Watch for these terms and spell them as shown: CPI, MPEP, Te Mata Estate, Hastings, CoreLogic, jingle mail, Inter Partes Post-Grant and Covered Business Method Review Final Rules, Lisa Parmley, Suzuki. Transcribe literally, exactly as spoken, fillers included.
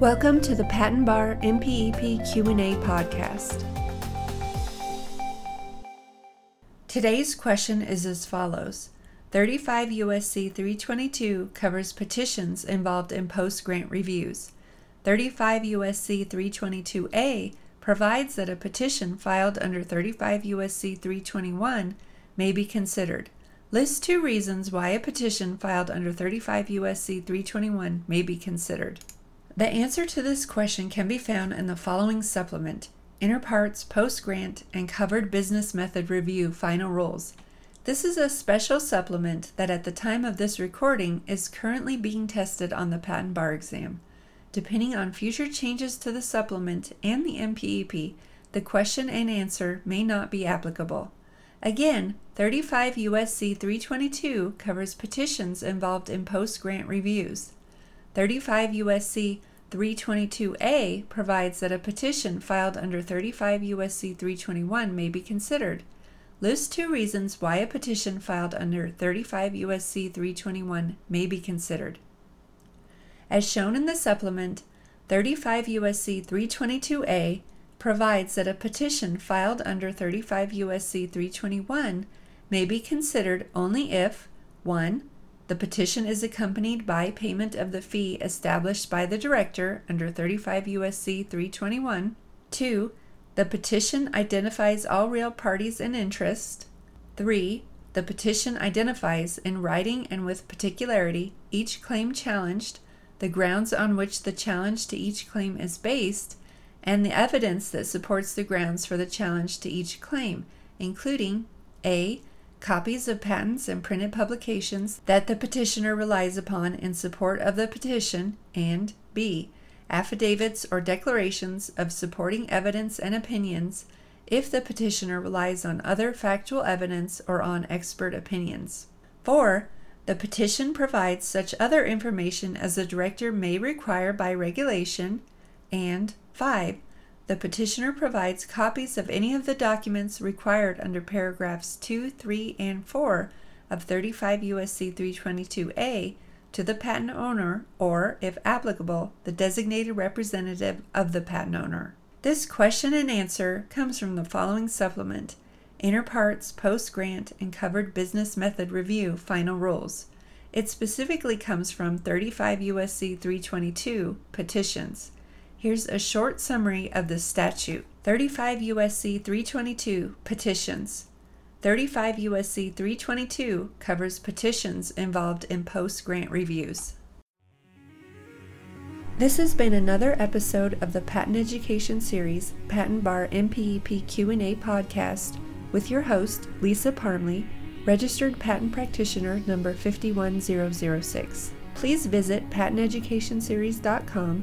Welcome to the Patent Bar M P E P Q and A podcast. Today's question is as follows. thirty-five U S C three twenty-two covers petitions involved in post-grant reviews. thirty-five U S C three twenty-two A provides that a petition filed under thirty-five U S C three twenty-one may be considered. List two reasons why a petition filed under thirty-five U S C three twenty-one may be considered. The answer to this question can be found in the following supplement, Inter Partes Post-Grant and Covered Business Method Review Final Rules. This is a special supplement that at the time of this recording is currently being tested on the Patent Bar exam. Depending on future changes to the supplement and the M P E P, the question and answer may not be applicable. Again, thirty-five U S C three twenty-two covers petitions involved in post-grant reviews. thirty-five U S C three twenty-two A provides that a petition filed under thirty-five U S C three twenty-one may be considered. List two reasons why a petition filed under thirty-five U S C three twenty-one may be considered. As shown in the supplement, thirty-five U S C three twenty-two A provides that a petition filed under thirty-five U S C three twenty-one may be considered only if one. The petition is accompanied by payment of the fee established by the Director under thirty-five U S C three twenty-one. two. The petition identifies all real parties in interest. three. The petition identifies, in writing and with particularity, each claim challenged, the grounds on which the challenge to each claim is based, and the evidence that supports the grounds for the challenge to each claim, including A. Copies of patents and printed publications that the petitioner relies upon in support of the petition, and B. Affidavits or declarations of supporting evidence and opinions if the petitioner relies on other factual evidence or on expert opinions. four. The petition provides such other information as the Director may require by regulation, and five. The petitioner provides copies of any of the documents required under paragraphs two, three, and four of thirty-five U S C three twenty-two A to the patent owner or, if applicable, the designated representative of the patent owner. This question and answer comes from the following supplement, Inter Partes Post-Grant and Covered Business Method Review Final Rules. It specifically comes from thirty-five U S C three twenty-two Petitions. Here's a short summary of the statute. thirty-five U S C three twenty-two Petitions. thirty-five U S C three twenty-two covers petitions involved in post-grant reviews. This has been another episode of the Patent Education Series Patent Bar M P E P Q and A podcast with your host, Lisa Parmley, registered patent practitioner number five one zero zero six. Please visit patent education series dot com